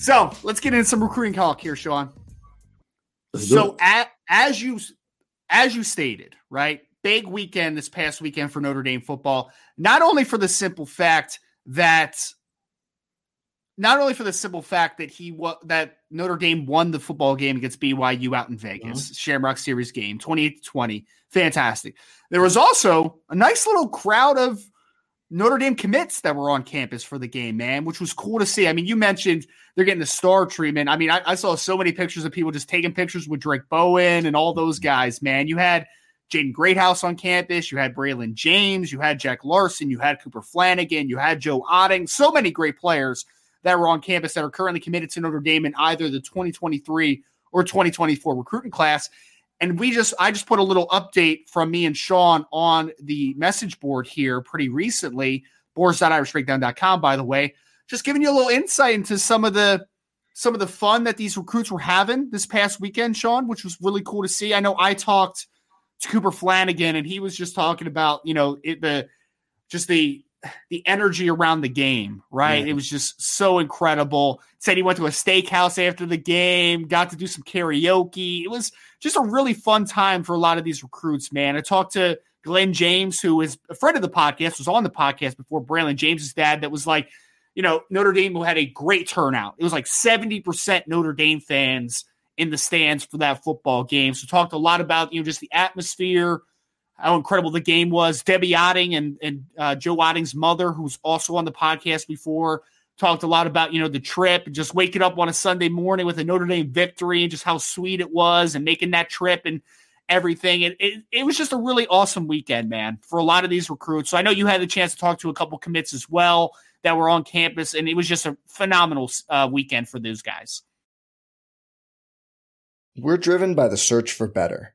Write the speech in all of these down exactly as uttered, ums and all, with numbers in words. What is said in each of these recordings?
So let's get into some recruiting talk here, Sean. So as, as you as you stated, right, big weekend this past weekend for Notre Dame football, not only for the simple fact that not only for the simple fact that he that Notre Dame won the football game against B Y U out in Vegas, uh-huh. Shamrock Series game, twenty-eight to twenty. Fantastic. There was also a nice little crowd of Notre Dame commits that were on campus for the game, man, which was cool to see. I mean, you mentioned they're getting the star treatment. I mean, I, I saw so many pictures of people just taking pictures with Drake Bowen and all those guys, man. You had Jaden Greathouse on campus. You had Braylon James. You had Jack Larson. You had Cooper Flanagan. You had Joe Otting. So many great players that were on campus that are currently committed to Notre Dame in either the twenty twenty-three or twenty twenty-four recruiting class. And we just, I just put a little update from me and Sean on the message board here pretty recently, boards dot irish breakdown dot com, by the way, just giving you a little insight into some of the, some of the fun that these recruits were having this past weekend, Sean, which was really cool to see. I know I talked to Cooper Flanagan and he was just talking about, you know, it, the, just the, the energy around the game, right? Yeah. It was just so incredible. Said he went to a steakhouse after the game, got to do some karaoke. It was just a really fun time for a lot of these recruits, man. I talked to Glenn James, who is a friend of the podcast, was on the podcast before, Braylon James's dad, that was like, you know, Notre Dame had a great turnout. It was like seventy percent Notre Dame fans in the stands for that football game. So talked a lot about, you know, just the atmosphere, how incredible the game was. Debbie Otting and, and uh, Joe Otting's mother, who's also on the podcast before, talked a lot about, you know, the trip and just waking up on a Sunday morning with a Notre Dame victory and just how sweet it was and making that trip and everything. It, it, it was just a really awesome weekend, man, for a lot of these recruits. So I know you had the chance to talk to a couple commits as well that were on campus, and it was just a phenomenal uh, weekend for those guys. We're driven by the search for better.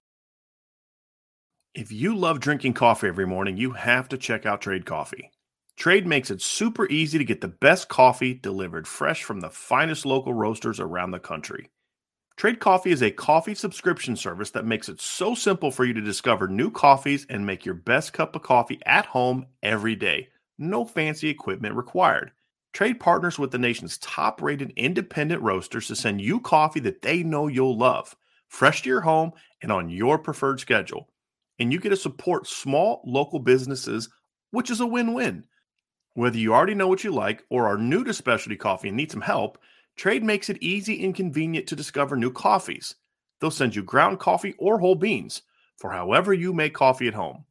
If you love drinking coffee every morning, you have to check out Trade Coffee. Trade makes it super easy to get the best coffee delivered fresh from the finest local roasters around the country. Trade Coffee is a coffee subscription service that makes it so simple for you to discover new coffees and make your best cup of coffee at home every day. No fancy equipment required. Trade partners with the nation's top-rated independent roasters to send you coffee that they know you'll love, fresh to your home and on your preferred schedule. And you get to support small local businesses, which is a win-win. Whether you already know what you like or are new to specialty coffee and need some help, Trade makes it easy and convenient to discover new coffees. They'll send you ground coffee or whole beans for however you make coffee at home.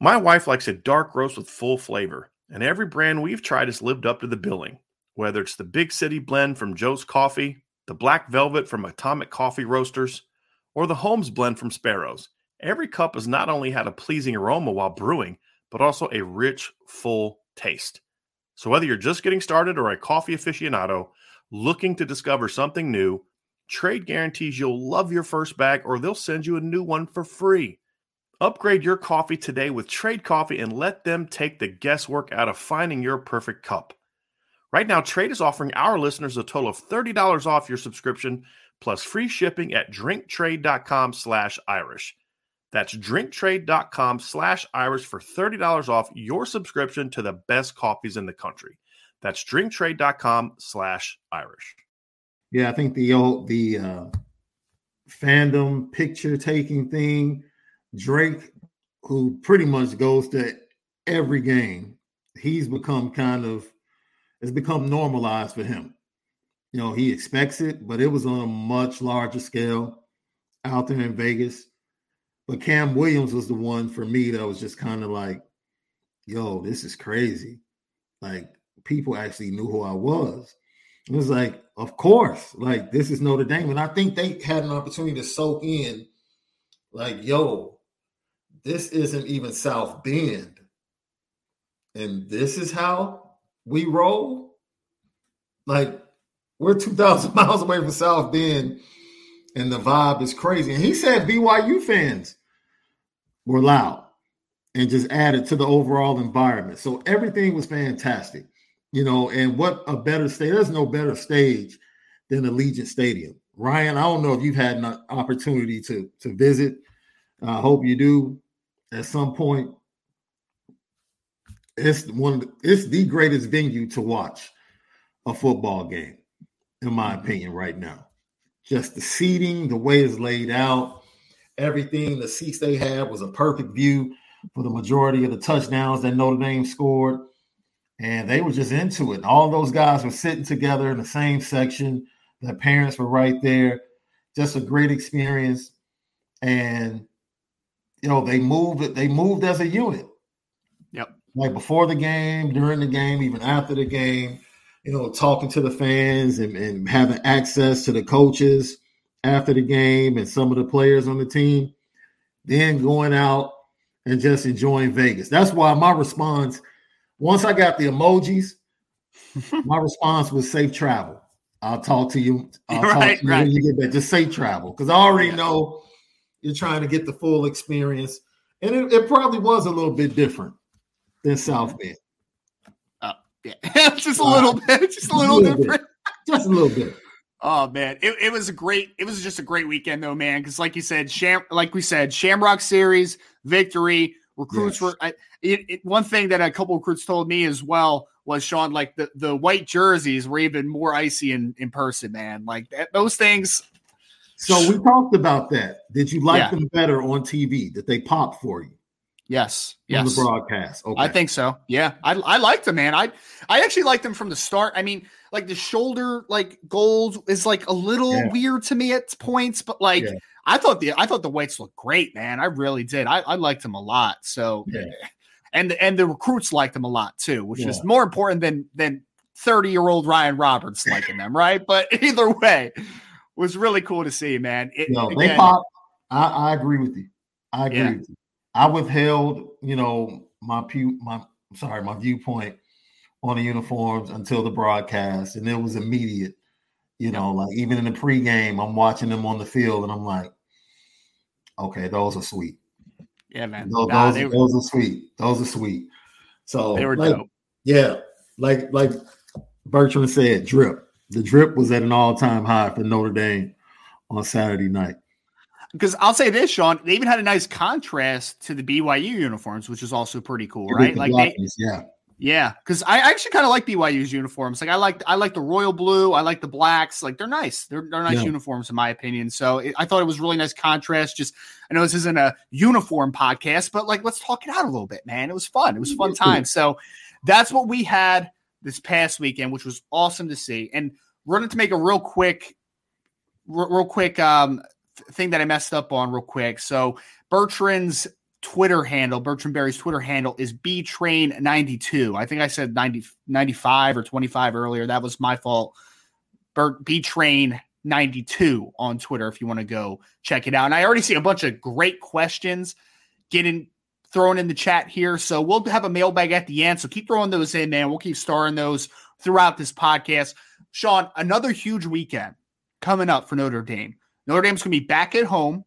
My wife likes a dark roast with full flavor, and every brand we've tried has lived up to the billing. Whether it's the Big City Blend from Joe's Coffee, the Black Velvet from Atomic Coffee Roasters, or the Holmes Blend from Sparrows, every cup has not only had a pleasing aroma while brewing, but also a rich, full taste. So whether you're just getting started or a coffee aficionado looking to discover something new, Trade guarantees you'll love your first bag or they'll send you a new one for free. Upgrade your coffee today with Trade Coffee and let them take the guesswork out of finding your perfect cup. Right now, Trade is offering our listeners a total of thirty dollars off your subscription plus free shipping at drink trade dot com slash Irish. That's drink trade dot com slash Irish for thirty dollars off your subscription to the best coffees in the country. That's drink trade dot com slash Irish. Yeah, I think the old the uh, fandom picture taking thing, Drake, who pretty much goes to every game, he's become kind of it's become normalized for him. You know, he expects it, but it was on a much larger scale out there in Vegas. But Cam Williams was the one for me that was just kind of like, yo, this is crazy. Like, people actually knew who I was. It was like, of course, like, this is Notre Dame. And I think they had an opportunity to soak in, like, yo, this isn't even South Bend. And this is how we roll? Like, we're two thousand miles away from South Bend, and the vibe is crazy. And he said B Y U fans were loud and just added to the overall environment. So everything was fantastic. You know, and what a better stage. There's no better stage than Allegiant Stadium. Ryan, I don't know if you've had an opportunity to, to visit. I uh, hope you do at some point. It's one of the, it's the greatest venue to watch a football game, in my opinion, right now. Just the seating, the way it's laid out, everything, the seats they had was a perfect view for the majority of the touchdowns that Notre Dame scored. And they were just into it. And all those guys were sitting together in the same section. Their parents were right there. Just a great experience. And, you know, they moved, they moved as a unit. Yep. Like before the game, during the game, even after the game, you know, talking to the fans and, and having access to the coaches after the game and some of the players on the team. Then going out and just enjoying Vegas. That's why my response – once I got the emojis, my response was safe travel. I'll talk to you. I'll talk right, to you right. when you get back. Just safe travel. Because I already yeah. know you're trying to get the full experience. And it, it probably was a little bit different than South Bend. Oh, yeah. just a little uh, bit. Just a little, a little different. Bit. Just a little bit. Oh, man. It, it was a great – it was just a great weekend, though, man. Because like you said, Sham, like we said, Shamrock Series, victory. Recruits yes. were I, it, it, one thing that a couple of recruits told me as well was, Sean, like the, the white jerseys were even more icy in, in person, man. Like that, those things. So we talked about that. Did you like yeah. them better on T V? Did they pop for you? Yes. On yes. the broadcast. Okay. I think so. Yeah. I I liked them, man. I I actually liked them from the start. I mean, like the shoulder, like gold is like a little yeah. weird to me at points, but like yeah. I thought the I thought the whites looked great, man. I really did. I, I liked them a lot. So yeah. and and the recruits liked them a lot too, which yeah. is more important than than thirty-year-old Ryan Roberts liking them, right? But either way, it was really cool to see, man. It, no, again, they pop. I, I agree with you. I agree yeah. with you. I withheld, you know, my pu- my sorry, my viewpoint on the uniforms until the broadcast, and it was immediate. You know, like even in the pregame, I'm watching them on the field, and I'm like, okay, those are sweet. Yeah, man. Those, nah, those, were, those are sweet. Those are sweet. So they were like, dope. Yeah, like like Bertrand said, drip. The drip was at an all-time high for Notre Dame on Saturday night. Because I'll say this, Sean, they even had a nice contrast to the B Y U uniforms, which is also pretty cool, it right? Like, blackness, they, yeah, yeah. Because I actually kind of like B Y U's uniforms. Like, I like I like the royal blue. I like the blacks. Like, they're nice. They're they're nice yeah. uniforms, in my opinion. So it, I thought it was really nice contrast. Just I know this isn't a uniform podcast, but like, let's talk it out a little bit, man. It was fun. It was a fun time. So that's what we had this past weekend, which was awesome to see. And we're going to make a real quick, real quick um, thing that I messed up on real quick. So Bertrand's Twitter handle, Bertrand Barry's Twitter handle is B Train ninety-two. I think I said ninety, ninety-five or twenty-five earlier. That was my fault. B Train ninety-two on Twitter if you want to go check it out. And I already see a bunch of great questions getting thrown in the chat here. So we'll have a mailbag at the end. So keep throwing those in, man. We'll keep starring those throughout this podcast. Sean, another huge weekend coming up for Notre Dame. Notre Dame's going to be back at home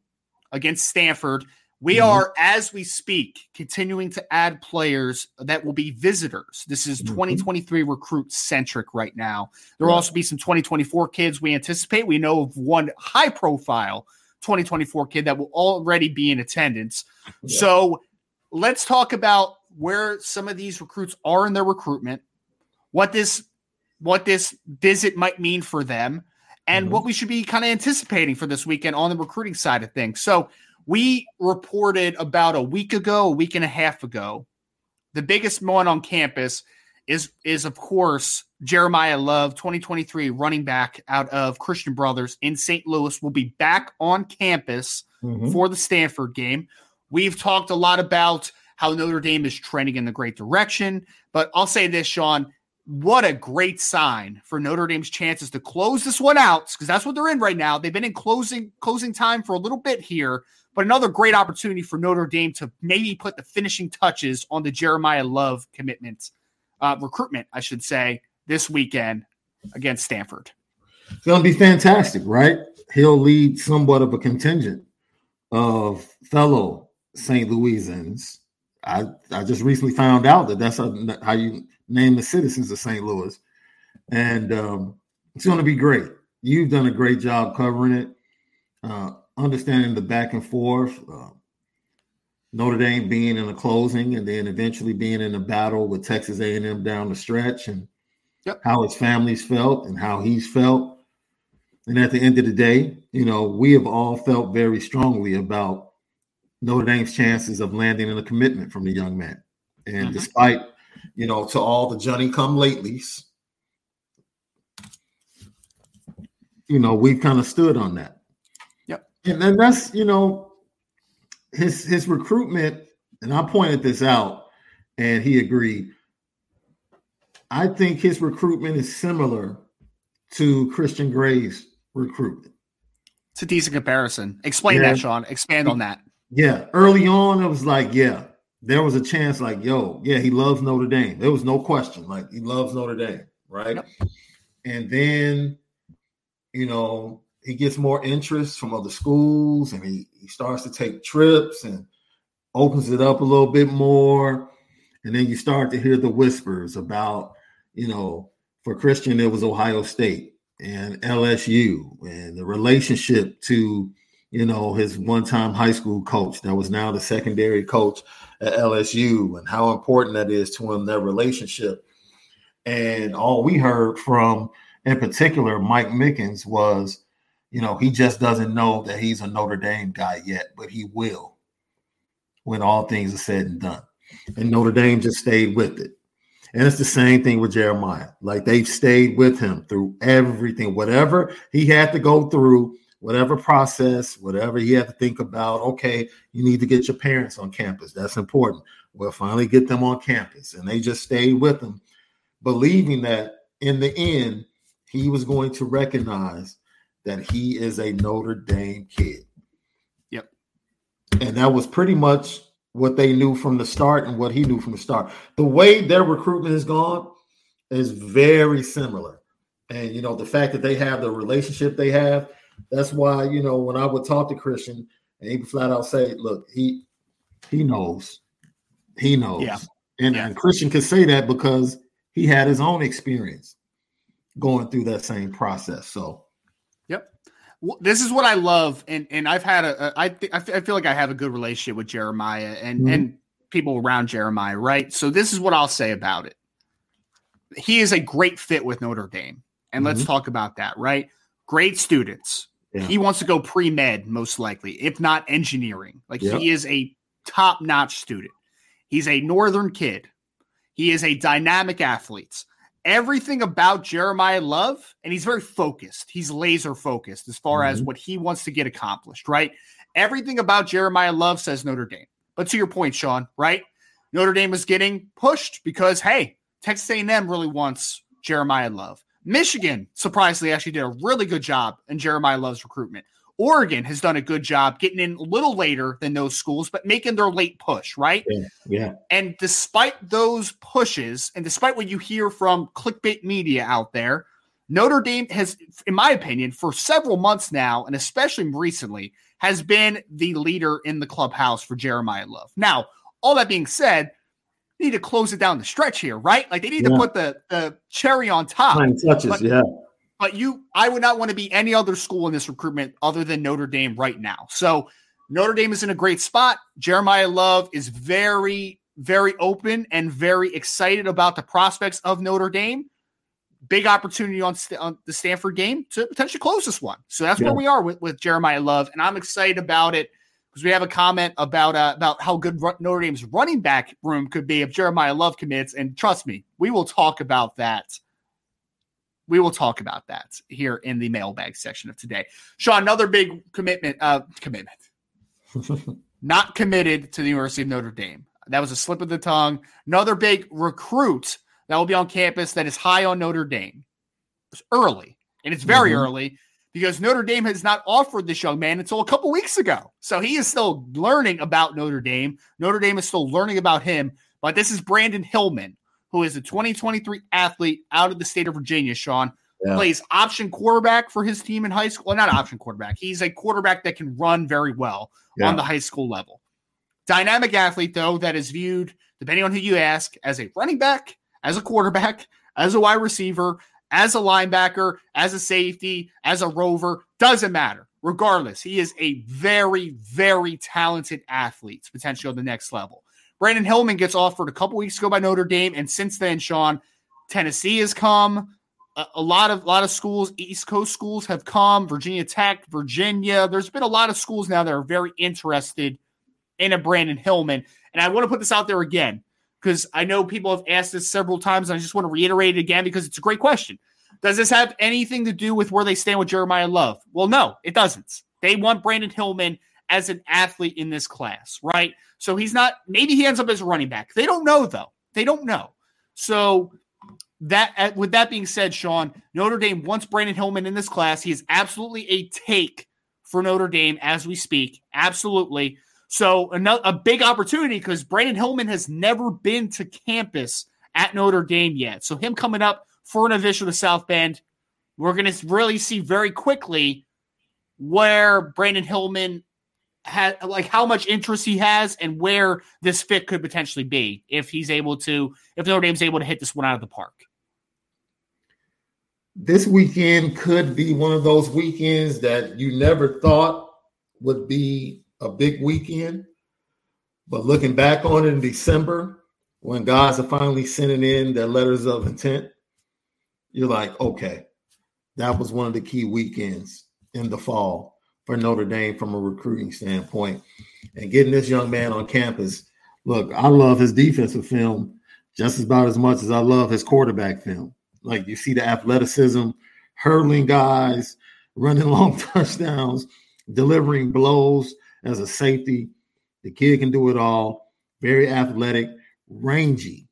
against Stanford. We mm-hmm. are, as we speak, continuing to add players that will be visitors. This is twenty twenty-three recruit-centric right now. There will also be some twenty twenty-four kids we anticipate. We know of one high-profile twenty twenty-four kid that will already be in attendance. Yeah. So let's talk about where some of these recruits are in their recruitment, what this what this visit might mean for them, and mm-hmm. what we should be kind of anticipating for this weekend on the recruiting side of things. So we reported about a week ago, a week and a half ago, the biggest one on campus is, is of course, Jeremiah Love, twenty twenty-three running back out of Christian Brothers in Saint Louis, will be back on campus mm-hmm. for the Stanford game. We've talked a lot about how Notre Dame is trending in the great direction, but I'll say this, Sean, what a great sign for Notre Dame's chances to close this one out, because that's what they're in right now. They've been in closing closing time for a little bit here, but another great opportunity for Notre Dame to maybe put the finishing touches on the Jeremiah Love commitment, uh, recruitment, I should say, this weekend against Stanford. It's going to be fantastic, right? He'll lead somewhat of a contingent of fellow Saint Louisans. I, I just recently found out that that's how you name the citizens of Saint Louis. And um, it's going to be great. You've done a great job covering it. Uh, understanding the back and forth, uh, Notre Dame being in a closing and then eventually being in a battle with Texas A and M down the stretch, and yep. how his family's felt and how he's felt. And at the end of the day, you know, we have all felt very strongly about Notre Dame's chances of landing in a commitment from the young man. And mm-hmm. despite, you know, to all the Johnny come latelys, you know, we've kind of stood on that. And then that's, you know, his his recruitment, and I pointed this out, and he agreed. I think his recruitment is similar to Christian Gray's recruitment. It's a decent comparison. Explain yeah. that, Sean. Expand on that. Yeah. Early on, it was like, yeah, there was a chance like, yo, yeah, he loves Notre Dame. There was no question. Like, he loves Notre Dame, right? Yep. And then, you know, he gets more interest from other schools, and he, he starts to take trips and opens it up a little bit more. And then you start to hear the whispers about, you know, for Christian, it was Ohio State and L S U and the relationship to, you know, his one-time high school coach that was now the secondary coach at L S U and how important that is to him, that relationship. And all we heard from, in particular, Mike Mickens was, you know, he just doesn't know that he's a Notre Dame guy yet, but he will when all things are said and done. And Notre Dame just stayed with it. And it's the same thing with Jeremiah. Like, they've stayed with him through everything, whatever he had to go through, whatever process, whatever he had to think about. Okay, you need to get your parents on campus. That's important. We'll finally get them on campus. And they just stayed with him, believing that in the end, he was going to recognize that he is a Notre Dame kid. Yep. And that was pretty much what they knew from the start and what he knew from the start. The way their recruitment has gone is very similar. And, you know, the fact that they have the relationship they have, that's why, you know, when I would talk to Christian and he would flat out say, look, he he knows. He knows. Yeah. And, yeah. and Christian could say that because he had his own experience going through that same process. So, this is what I love, and and I've had a, a I, th- I feel like I have a good relationship with Jeremiah and, mm-hmm. and people around Jeremiah, right? So this is what I'll say about it. He is a great fit with Notre Dame, and mm-hmm. let's talk about that, right? Great students. Yeah. He wants to go pre-med, most likely, if not engineering. Like, yep. he is a top-notch student. He's a Northern kid. He is a dynamic athlete. Everything about Jeremiah Love, and he's very focused. He's laser focused as far mm-hmm. as what he wants to get accomplished, right? Everything about Jeremiah Love says Notre Dame. But to your point, Sean, right? Notre Dame is getting pushed because, hey, Texas A and M really wants Jeremiah Love. Michigan, surprisingly, actually did a really good job in Jeremiah Love's recruitment. Oregon has done a good job getting in a little later than those schools, but making their late push, right? Yeah, yeah. And despite those pushes, and despite what you hear from clickbait media out there, Notre Dame has, in my opinion, for several months now, and especially recently, has been the leader in the clubhouse for Jeremiah Love. Now, all that being said, they need to close it down the stretch here, right? Like they need yeah. to put the, the cherry on top. Nine touches, but, yeah. But you, I would not want to be any other school in this recruitment other than Notre Dame right now. So Notre Dame is in a great spot. Jeremiah Love is very, very open and very excited about the prospects of Notre Dame. Big opportunity on, st- on the Stanford game to potentially close this one. So that's yeah. where we are with, with Jeremiah Love. And I'm excited about it because we have a comment about, uh, about how good run- Notre Dame's running back room could be if Jeremiah Love commits. And trust me, we will talk about that. We will talk about that here in the mailbag section of today. Sean, another big commitment, uh, commitment, not committed to the University of Notre Dame. That was a slip of the tongue. Another big recruit that will be on campus that is high on Notre Dame. It's early, and it's very mm-hmm. early because Notre Dame has not offered this young man until a couple weeks ago. So he is still learning about Notre Dame. Notre Dame is still learning about him, but this is Brandon Hillman, who is a twenty twenty-three athlete out of the state of Virginia, Sean, yeah. plays option quarterback for his team in high school. Well, not option quarterback. He's a quarterback that can run very well yeah. on the high school level. Dynamic athlete, though, that is viewed, depending on who you ask, as a running back, as a quarterback, as a wide receiver, as a linebacker, as a safety, as a rover. Doesn't matter. Regardless, he is a very, very talented athlete, potentially on the next level. Brandon Hillman gets offered a couple weeks ago by Notre Dame, and since then, Sean, Tennessee has come. A, a lot of a lot of schools, East Coast schools have come. Virginia Tech, Virginia. There's been a lot of schools now that are very interested in a Brandon Hillman. And I want to put this out there again because I know people have asked this several times, and I just want to reiterate it again because it's a great question. Does this have anything to do with where they stand with Jeremiah Love? Well, no, it doesn't. They want Brandon Hillman as an athlete in this class, right? So he's not, maybe he ends up as a running back. They don't know, though. They don't know. So that, with that being said, Sean, Notre Dame wants Brandon Hillman in this class. He is absolutely a take for Notre Dame as we speak. Absolutely. So another, a big opportunity because Brandon Hillman has never been to campus at Notre Dame yet. So him coming up for an official to South Bend, we're going to really see very quickly where Brandon Hillman Had, like how much interest he has and where this fit could potentially be if he's able to, if Notre Dame's able to hit this one out of the park. This weekend could be one of those weekends that you never thought would be a big weekend. But looking back on it in December, when guys are finally sending in their letters of intent, you're like, okay, that was one of the key weekends in the fall for Notre Dame from a recruiting standpoint. And getting this young man on campus, look, I love his defensive film just about as much as I love his quarterback film. Like you see the athleticism, hurling guys, running long touchdowns, delivering blows as a safety. The kid can do it all. Very athletic, rangy.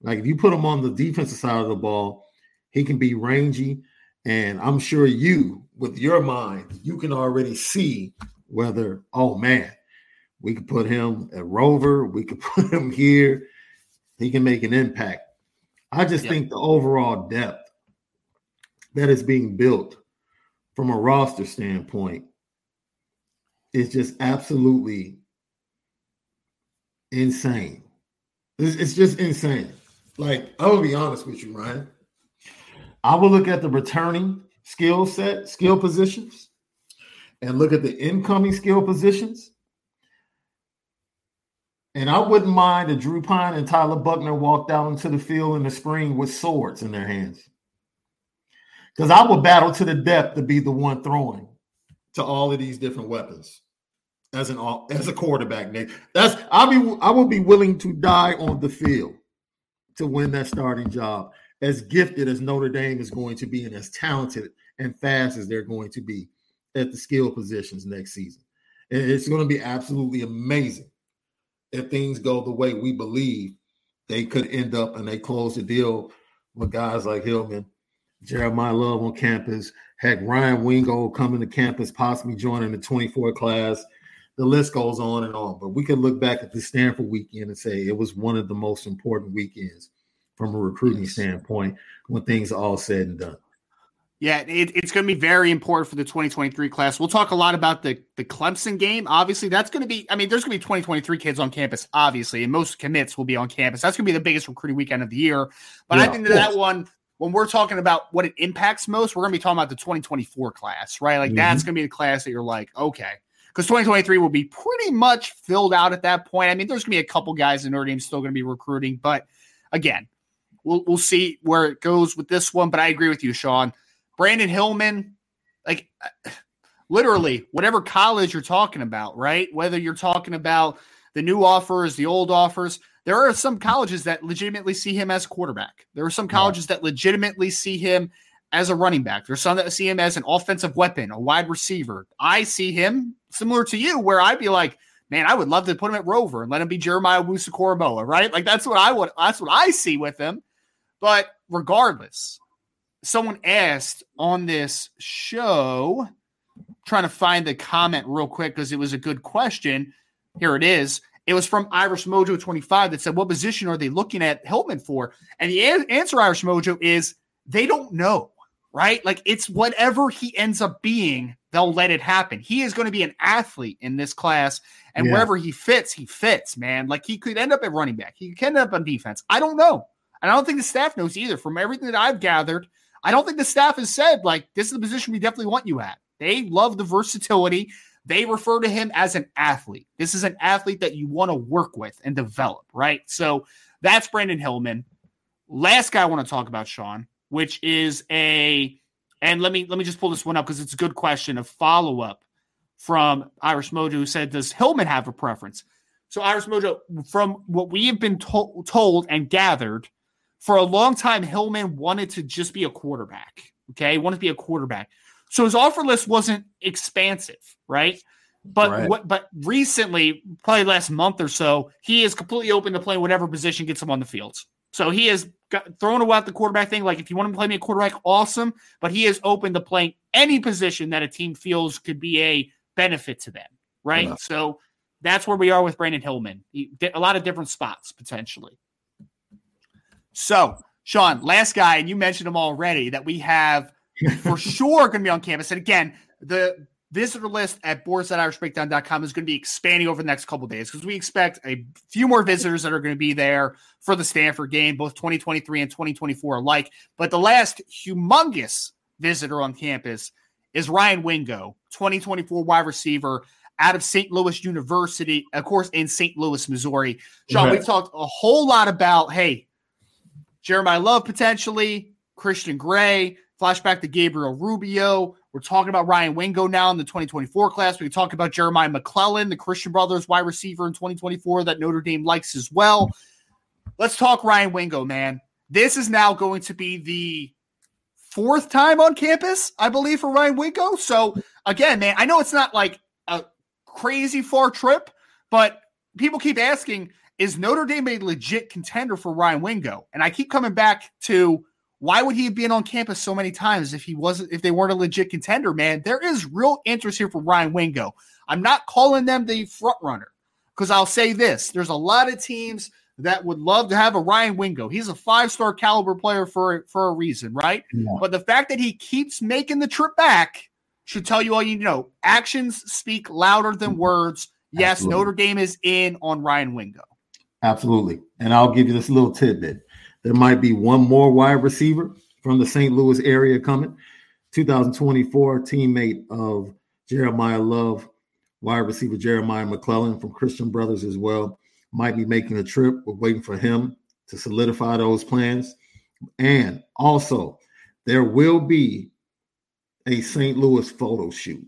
Like if you put him on the defensive side of the ball, he can be rangy. And I'm sure you, with your mind, you can already see whether, oh, man, we could put him at Rover. We could put him here. He can make an impact. I just yep. think the overall depth that is being built from a roster standpoint is just absolutely insane. It's, it's just insane. Like, I'm going to be honest with you, Ryan. I will look at the returning skill set, skill positions, and look at the incoming skill positions. And I wouldn't mind if Drew Pine and Tyler Buckner walked out into the field in the spring with swords in their hands. Because I would battle to the death to be the one throwing to all of these different weapons as an as a quarterback. Nick, that's I be I would be willing to die on the field to win that starting job, as gifted as Notre Dame is going to be and as talented and fast as they're going to be at the skill positions next season. And it's going to be absolutely amazing if things go the way we believe they could end up and they close the deal with guys like Hillman, Jeremiah Love on campus, heck, Ryan Wingo coming to campus, possibly joining the twenty-four class. The list goes on and on. But we can look back at the Stanford weekend and say it was one of the most important weekends from a recruiting standpoint when things are all said and done. Yeah, it, it's going to be very important for the twenty twenty-three class. We'll talk a lot about the, the Clemson game. Obviously, that's going to be – I mean, there's going to be twenty twenty-three kids on campus, obviously, and most commits will be on campus. That's going to be the biggest recruiting weekend of the year. But yeah, I think that, that one, when we're talking about what it impacts most, we're going to be talking about the twenty twenty-four class, right? Like, mm-hmm. that's going to be the class that you're like, okay. Because twenty twenty-three will be pretty much filled out at that point. I mean, there's going to be a couple guys in Notre Dame still going to be recruiting. But, again, we'll we'll see where it goes with this one. But I agree with you, Sean. Brandon Hillman, like literally whatever college you're talking about, right? Whether you're talking about the new offers, the old offers, there are some colleges that legitimately see him as quarterback. There are some colleges that legitimately see him as a running back. There's some that see him as an offensive weapon, a wide receiver. I see him similar to you where I'd be like, man, I would love to put him at Rover and let him be Jeremiah Wusu-Koramoah, right? Like that's what I would, that's what I see with him. But regardless, someone asked on this show, trying to find the comment real quick because it was a good question. Here it is. It was from Irish Mojo twenty-five that said, what position are they looking at Hillman for? And the a- answer, Irish Mojo, is they don't know, right? Like it's whatever he ends up being, they'll let it happen. He is going to be an athlete in this class, and yeah. wherever he fits, he fits, man. Like he could end up at running back. He could end up on defense. I don't know. And I don't think the staff knows either. From everything that I've gathered, I don't think the staff has said, like, this is the position we definitely want you at. They love the versatility. They refer to him as an athlete. This is an athlete that you want to work with and develop, right? So that's Brandon Hillman. Last guy I want to talk about, Sean, which is a – and let me let me just pull this one up because it's a good question, a follow-up from Irish Mojo who said, does Hillman have a preference? So Irish Mojo, from what we have been to- told and gathered, for a long time, Hillman wanted to just be a quarterback, okay? He wanted to be a quarterback. So his offer list wasn't expansive, right? But right. What, but recently, probably last month or so, he is completely open to playing whatever position gets him on the field. So he has got, thrown away the quarterback thing. Like, if you want him to play me a quarterback, awesome. But he is open to playing any position that a team feels could be a benefit to them, right? Enough. So that's where we are with Brandon Hillman. He, a lot of different spots, potentially. So, Sean, last guy, and you mentioned him already, that we have for sure going to be on campus. And again, the visitor list at boards dot irish breakdown dot com is going to be expanding over the next couple of days because we expect a few more visitors that are going to be there for the Stanford game, both twenty twenty-three and twenty twenty-four alike. But the last humongous visitor on campus is Ryan Wingo, twenty twenty-four wide receiver out of Saint Louis University, of course, in Saint Louis, Missouri. Sean, mm-hmm. we've talked a whole lot about, hey, Jeremiah Love potentially, Christian Gray, flashback to Gabriel Rubio. We're talking about Ryan Wingo now in the twenty twenty-four class. We can talk about Jeremiah McClellan, the Christian Brothers wide receiver in twenty twenty-four that Notre Dame likes as well. Let's talk Ryan Wingo, man. This is now going to be the fourth time on campus, I believe, for Ryan Wingo. So, again, man, I know it's not like a crazy far trip, but people keep asking, is Notre Dame a legit contender for Ryan Wingo? And I keep coming back to why would he have been on campus so many times if he wasn't, if they weren't a legit contender, man? There is real interest here for Ryan Wingo. I'm not calling them the front runner because I'll say this. There's a lot of teams that would love to have a Ryan Wingo. He's a five-star caliber player for, for a reason, right? Yeah. But the fact that he keeps making the trip back should tell you all you know. Actions speak louder than words. Yes, absolutely. Notre Dame is in on Ryan Wingo. Absolutely. And I'll give you this little tidbit. There might be one more wide receiver from the Saint Louis area coming. twenty twenty-four teammate of Jeremiah Love, wide receiver Jeremiah McClellan from Christian Brothers as well, might be making a trip. We're waiting for him to solidify those plans. And also, there will be a Saint Louis photo shoot.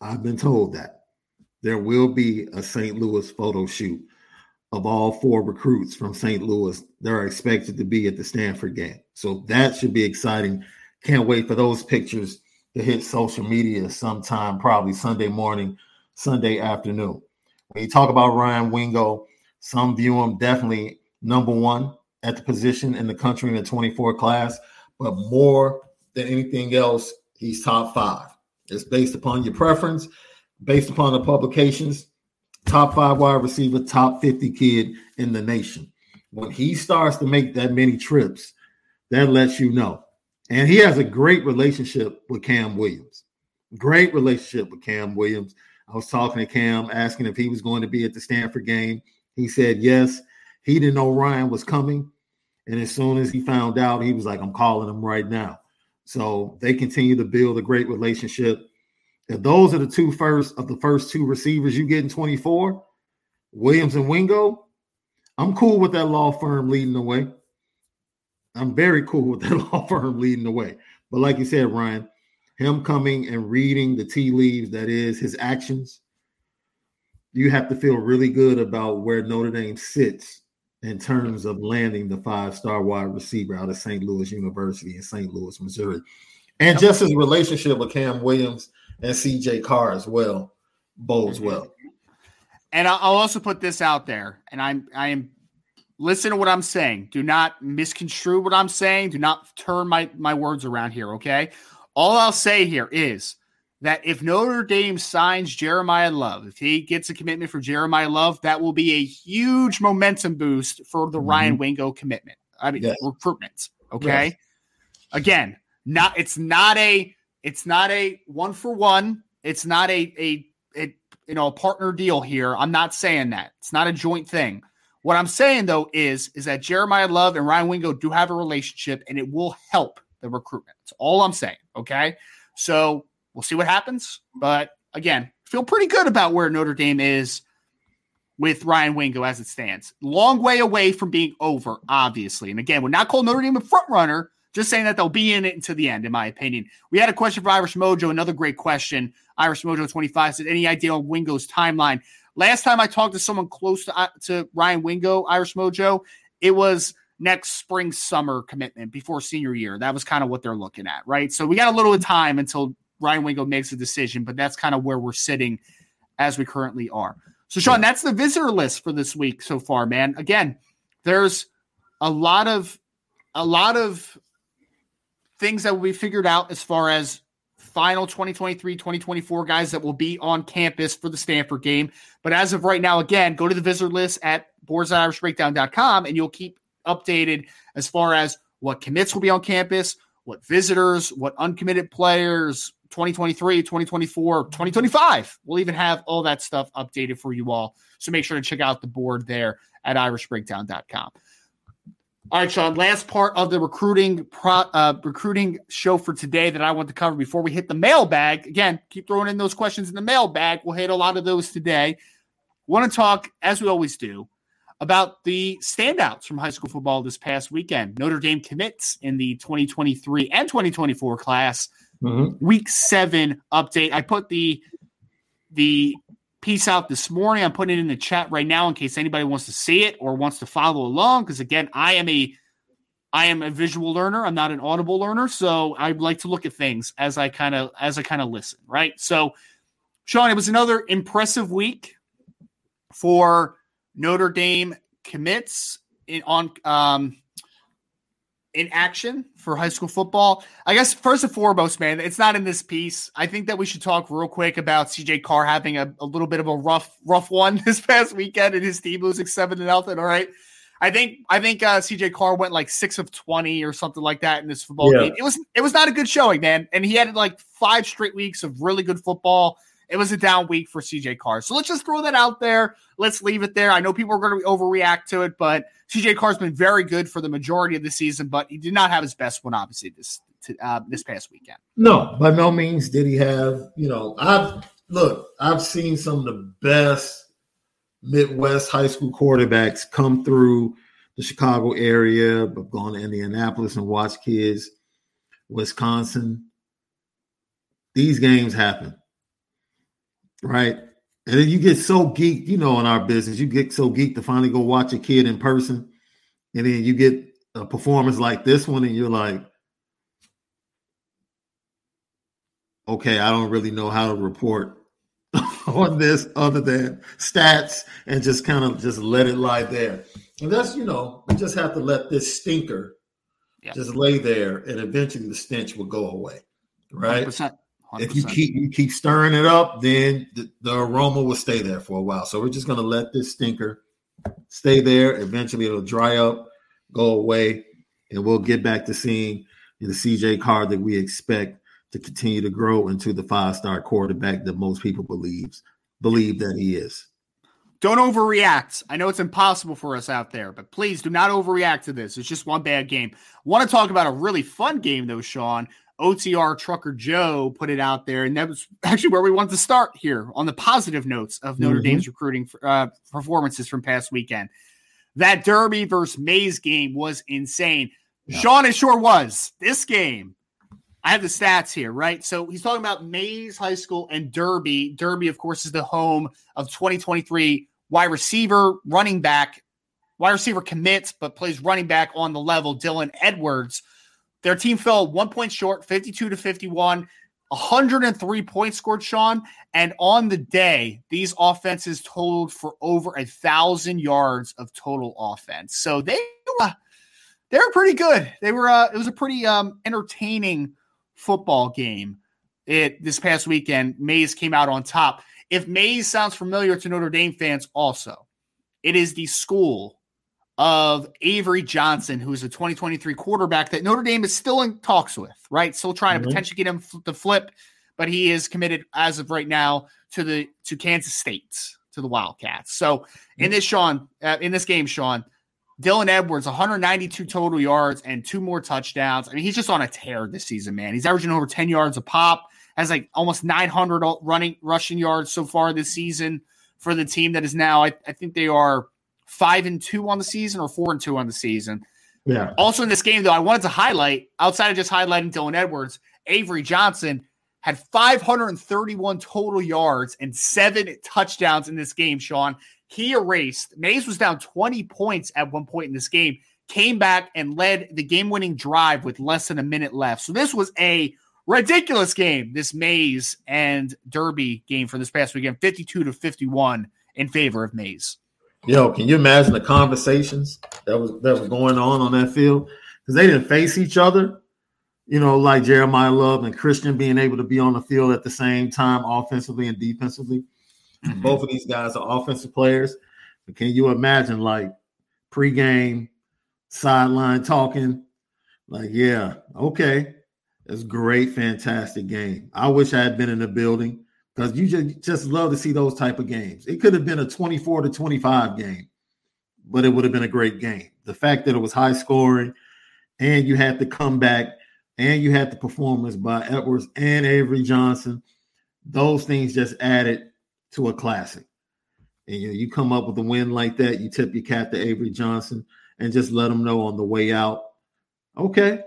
I've been told that. There will be a Saint Louis photo shoot. of all four recruits from Saint Louis that are expected to be at the Stanford game. So that should be exciting. Can't wait for those pictures to hit social media sometime, probably Sunday morning, Sunday afternoon. When you talk about Ryan Wingo, some view him definitely number one at the position in the country in the twenty-four class, but more than anything else, he's top five. It's based upon your preference, based upon the publications, top five wide receiver, top fifty kid in the nation. When he starts to make that many trips, that lets you know. And he has a great relationship with Cam Williams. Great relationship with Cam Williams. I was talking to Cam, asking if he was going to be at the Stanford game. He said yes. He didn't know Ryan was coming. And as soon as he found out, he was like, I'm calling him right now. So they continue to build a great relationship. If those are the two first of the first two receivers you get in twenty-four, Williams and Wingo, I'm cool with that law firm leading the way. I'm very cool with that law firm leading the way. But like you said, Ryan, him coming and reading the tea leaves, that is his actions, you have to feel really good about where Notre Dame sits in terms of landing the five-star wide receiver out of Saint Louis University in Saint Louis, Missouri. And just his relationship with Cam Williams and C J Carr as well bodes well. And I'll also put this out there, and I'm I am listen to what I'm saying. Do not misconstrue what I'm saying. Do not turn my, my words around here, okay? All I'll say here is that if Notre Dame signs Jeremiah Love, if he gets a commitment for Jeremiah Love, that will be a huge momentum boost for the mm-hmm. Ryan Wingo commitment. I mean, yes. recruitment. Okay. Yes. Again, not, it's not a, it's not a one for one. It's not a, a, a, you know, a partner deal here. I'm not saying that it's not a joint thing. What I'm saying though, is, is that Jeremiah Love and Ryan Wingo do have a relationship and it will help the recruitment. That's all I'm saying. Okay. So, we'll see what happens, but again, feel pretty good about where Notre Dame is with Ryan Wingo as it stands. Long way away from being over, obviously. And again, we're not calling Notre Dame a front runner, just saying that they'll be in it until the end, in my opinion. We had a question for Irish Mojo, another great question. Irish Mojo twenty-five said, any idea on Wingo's timeline? Last time I talked to someone close to, uh, to Ryan Wingo, Irish Mojo, it was next spring, summer commitment before senior year. That was kind of what they're looking at, right? So we got a little of time until Ryan Wingo makes a decision, but that's kind of where we're sitting as we currently are. So, Sean, that's the visitor list for this week so far, man. Again, there's a lot of a lot of things that will be figured out as far as final twenty twenty-three twenty twenty-four guys that will be on campus for the Stanford game. But as of right now, again, go to the visitor list at boards dot irish breakdown dot com, and you'll keep updated as far as what commits will be on campus, what visitors, what uncommitted players, twenty twenty-three, twenty twenty-four, twenty twenty-five. We'll even have all that stuff updated for you all. So make sure to check out the board there at irish breakdown dot com. All right, Sean, last part of the recruiting pro, uh, recruiting show for today that I want to cover before we hit the mailbag. Again, keep throwing in those questions in the mailbag. We'll hit a lot of those today. Want to talk, as we always do, about the standouts from high school football this past weekend. Notre Dame commits in the twenty twenty-three and twenty twenty-four class. Mm-hmm. Week seven update. I put the the piece out this morning. I'm putting it in the chat right now in case anybody wants to see it or wants to follow along. Because again, I am a I am a visual learner. I'm not an audible learner, so I like to look at things as I kind of as I kind of listen. Right. So, Sean, it was another impressive week for Notre Dame commits in on um, in action for high school football. I guess first and foremost, man, it's not in this piece. I think that we should talk real quick about C J Carr having a, a little bit of a rough, rough one this past weekend, and his team losing seven and nothing. All right, I think I think uh, C J Carr went like six of twenty or something like that in this football yeah. game. It was it was not a good showing, man, and he had like five straight weeks of really good football. It was a down week for C J Carr. So let's just throw that out there. Let's leave it there. I know people are going to overreact to it, but C J Carr's been very good for the majority of the season, but he did not have his best one, obviously, this uh, this past weekend. No, by no means did he have, you know, I've look, I've seen some of the best Midwest high school quarterbacks come through the Chicago area, but gone to Indianapolis and watch kids, Wisconsin. These games happen. Right. And then you get so geeked, you know, in our business, you get so geeked to finally go watch a kid in person. And then you get a performance like this one and you're like, okay, I don't really know how to report on this other than stats and just kind of just let it lie there. And that's, you know, we just have to let this stinker yeah. just lay there and eventually the stench will go away. Right. one hundred percent. one hundred percent. If you keep you keep stirring it up, then the, the aroma will stay there for a while. So we're just going to let this stinker stay there. Eventually it'll dry up, go away, and we'll get back to seeing the C J Carr that we expect to continue to grow into the five-star quarterback that most people believes believe that he is. Don't overreact. I know it's impossible for us out there, but please do not overreact to this. It's just one bad game. I want to talk about a really fun game, though, Sean. O T R Trucker Joe put it out there, and that was actually where we wanted to start here on the positive notes of Notre mm-hmm. Dame's recruiting uh, performances from past weekend. That Derby versus Mays game was insane. Yeah. Sean, it sure was. This game, I have the stats here, right? So he's talking about Mays High School and Derby. Derby, of course, is the home of twenty twenty-three wide receiver, running back, wide receiver commits, but plays running back on the level, Dylan Edwards. Their team fell one point short, fifty-two to fifty-one, one hundred three points scored, Sean. And on the day, these offenses totaled for over a thousand yards of total offense. So they were, they were pretty good. They were, uh, it was a pretty um, entertaining football game. It this past weekend, Mays came out on top. If Mays sounds familiar to Notre Dame fans, also, it is the school of Avery Johnson, who is a twenty twenty-three quarterback that Notre Dame is still in talks with, right? Still trying mm-hmm. to potentially get him to flip, but he is committed as of right now to the to Kansas State, to the Wildcats. So mm-hmm. in this Sean, uh, in this game, Sean, Dylan Edwards, one hundred ninety-two total yards and two more touchdowns. I mean, he's just on a tear this season, man. He's averaging over ten yards a pop, has like almost nine hundred running rushing yards so far this season for the team that is now. I, I think they are five and two on the season or four and two on the season. Yeah. Also in this game, though, I wanted to highlight, outside of just highlighting Dylan Edwards, Avery Johnson had five hundred thirty-one total yards and seven touchdowns in this game, Sean. He erased. Mays was down twenty points at one point in this game, came back and led the game-winning drive with less than a minute left. So this was a ridiculous game, this Mays and Derby game for this past weekend, fifty-two to fifty-one in favor of Mays. Yo, can you imagine the conversations that was that was going on on that field? Because they didn't face each other, you know, like Jeremiah Love and Christian being able to be on the field at the same time offensively and defensively. Mm-hmm. Both of these guys are offensive players. But can you imagine, like, pregame, sideline talking? Like, yeah, okay, it's great, fantastic game. I wish I had been in the building. Because you just, just love to see those type of games. It could have been a twenty-four to twenty-five game, but it would have been a great game. The fact that it was high scoring and you had the comeback and you had the performance by Edwards and Avery Johnson, those things just added to a classic. And you know, you come up with a win like that, you tip your cap to Avery Johnson and just let them know on the way out, okay,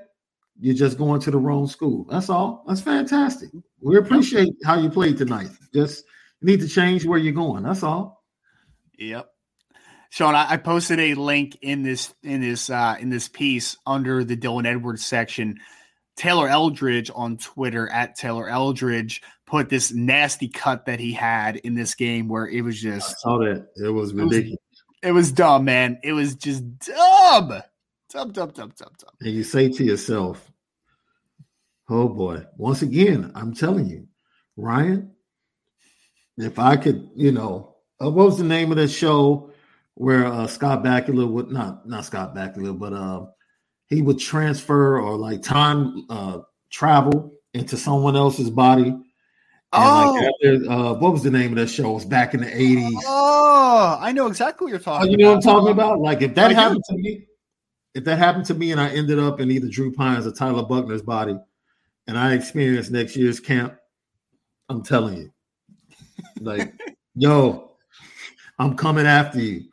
you're just going to the wrong school. That's all. That's fantastic. We appreciate how you played tonight. Just need to change where you're going. That's all. Yep. Sean, I posted a link in this in this uh, in this piece under the Dylan Edwards section. Taylor Eldridge on Twitter at Taylor Eldridge put this nasty cut that he had in this game where it was just. I saw that. It was ridiculous. It was, it was dumb, man. It was just dumb. Dumb, dumb, dumb, dumb, dumb. And you say to yourself, oh boy, once again, I'm telling you, Ryan, if I could, you know, uh, what was the name of that show where uh, Scott Bakula would not, not Scott Bakula, but uh, he would transfer or like time uh, travel into someone else's body. And oh, like after, uh, what was the name of that show? It was back in the eighties. Oh, I know exactly what you're talking about. Oh, you know about. What I'm talking about? Like if that I happened do. to me. If that happened to me and I ended up in either Drew Pines or Tyler Buckner's body and I experienced next year's camp, I'm telling you, like, yo, I'm coming after you.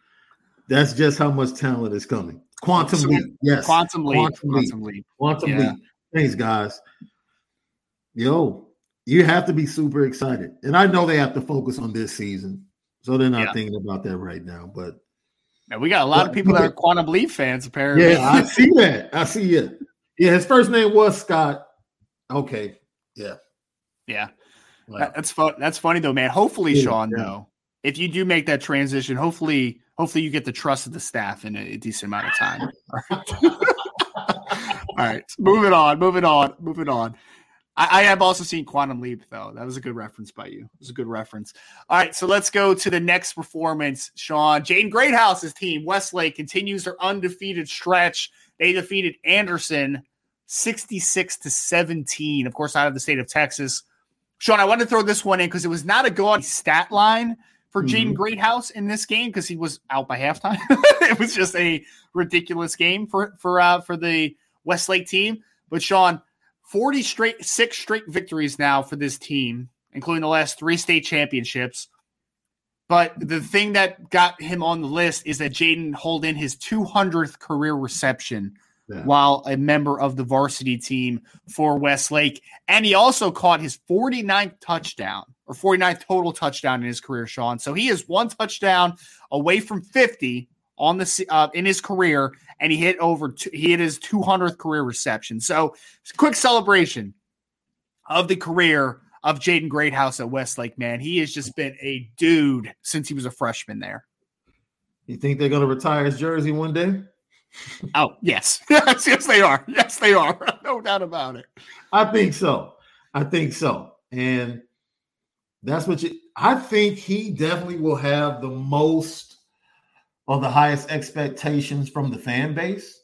That's just how much talent is coming. Quantum so, leap. Yes. Quantum leap. Quantum leap. Quantum leap. Quantum yeah. leap. Thanks, guys. Yo, you have to be super excited. And I know they have to focus on this season, so they're not yeah. thinking about that right now. But and we got a lot but, of people that are Quantum Leap fans, apparently. Yeah, I see that. I see it. Yeah, his first name was Scott. Okay. Yeah. Yeah. Wow. That's fun. That's funny though, man. Hopefully, yeah, Sean, yeah. though, if you do make that transition, hopefully, hopefully you get the trust of the staff in a, a decent amount of time. All right. All right. Moving on, moving on, moving on. I, I have also seen Quantum Leap, though. That was a good reference by you. It was a good reference. All right. So let's go to the next performance, Sean. Jaden Greathouse's team, Westlake, continues their undefeated stretch. They defeated Anderson sixty-six to seventeen, of course, out of the state of Texas. Sean, I want to throw this one in because it was not a gaudy stat line for Jaden mm-hmm. Greathouse in this game because he was out by halftime. It was just a ridiculous game for for uh, for the Westlake team. But Sean, forty straight, six straight victories now for this team, including the last three state championships. But the thing that got him on the list is that Jaden held in his two hundredth career reception Yeah. while a member of the varsity team for Westlake. And he also caught his forty-ninth touchdown, or forty-ninth total touchdown in his career, Sean. So he is one touchdown away from fifty on the uh, in his career, and he hit over two, he hit his two hundredth career reception. So quick celebration of the career of Jaden Greathouse at Westlake, man. He has just been a dude since he was a freshman there. You think they're going to retire his jersey one day? Oh, yes. yes. Yes, they are. Yes, they are. No doubt about it. I think so. I think so. And that's what you – I think he definitely will have the most or the highest expectations from the fan base,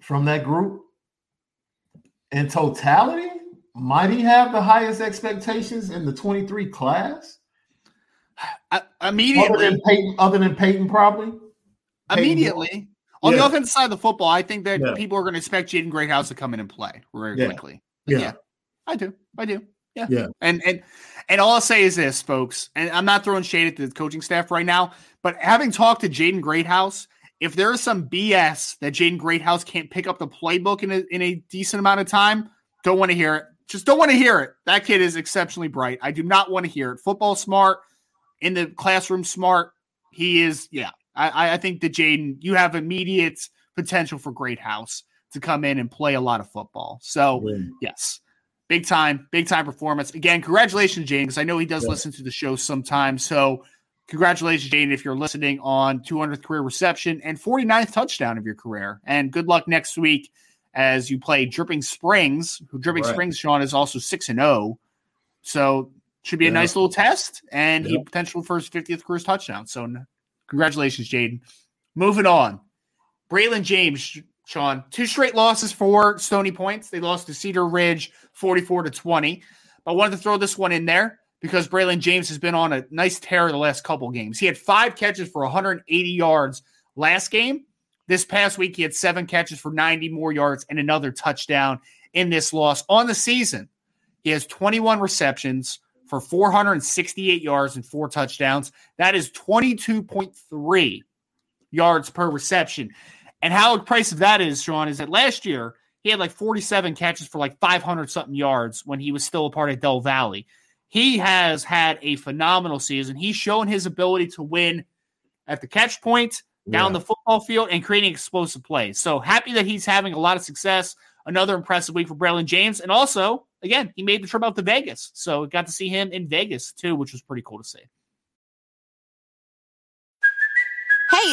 from that group. In totality, might he have the highest expectations in the twenty-three class? I, immediately. Other than Peyton, other than Peyton probably? Peyton immediately. Will. On yeah. the offensive side of the football, I think that yeah. people are going to expect Jaden Greathouse to come in and play very yeah. quickly. Yeah. yeah, I do. I do. Yeah. yeah. And and and all I'll say is this, folks, and I'm not throwing shade at the coaching staff right now, but having talked to Jaden Greathouse, if there is some B S that Jaden Greathouse can't pick up the playbook in a, in a decent amount of time, don't want to hear it. Just don't want to hear it. That kid is exceptionally bright. I do not want to hear it. Football smart, in the classroom smart. He is, yeah. I, I think that Jaden, you have immediate potential for Greathouse to come in and play a lot of football. So, yeah. yes, big time, big time performance. Again, congratulations, Jaden, because I know he does yeah. listen to the show sometimes. So, congratulations, Jaden, if you're listening on two hundredth career reception and forty-ninth touchdown of your career. And good luck next week as you play Dripping Springs. Who Dripping right. Springs, Sean, is also six and oh. So, should be yeah. a nice little test. And yeah. he potential for his fiftieth career touchdown. So, congratulations, Jaden. Moving on. Braylon James, Sean, two straight losses for Stony Points. They lost to Cedar Ridge forty-four to twenty. But I wanted to throw this one in there because Braylon James has been on a nice tear the last couple games. He had five catches for one hundred eighty yards last game. This past week, he had seven catches for ninety more yards and another touchdown in this loss. On the season, he has twenty-one receptions for four hundred sixty-eight yards and four touchdowns. That is twenty-two point three yards per reception. And how the price of that is, Sean, is that last year he had like forty-seven catches for like five hundred something yards when he was still a part of Del Valley. He has had a phenomenal season. He's shown his ability to win at the catch point, yeah. down the football field, and creating explosive plays. So happy that he's having a lot of success. Another impressive week for Braylon James. And also, again, he made the trip out to Vegas, so got to see him in Vegas, too, which was pretty cool to see. Hey,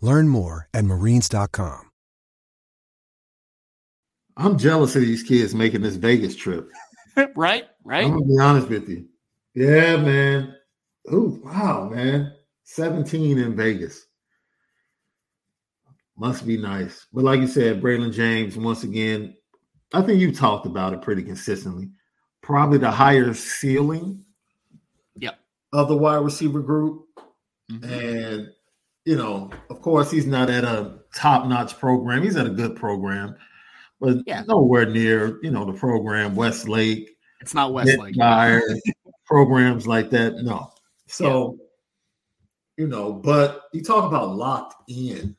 Learn more at marines dot com. I'm jealous of these kids making this Vegas trip. Right, right. I'm going to be honest with you. Yeah, man. Ooh, wow, man. seventeen in Vegas. Must be nice. But like you said, Braylon James, once again, I think you talked about it pretty consistently. Probably the higher ceiling yep. of the wide receiver group. Mm-hmm. And, you know, of course, he's not at a top-notch program. He's at a good program. But yeah. nowhere near, you know, the program, Westlake. It's not Westlake. Programs like that, no. So, yeah. you know, but you talk about locked in.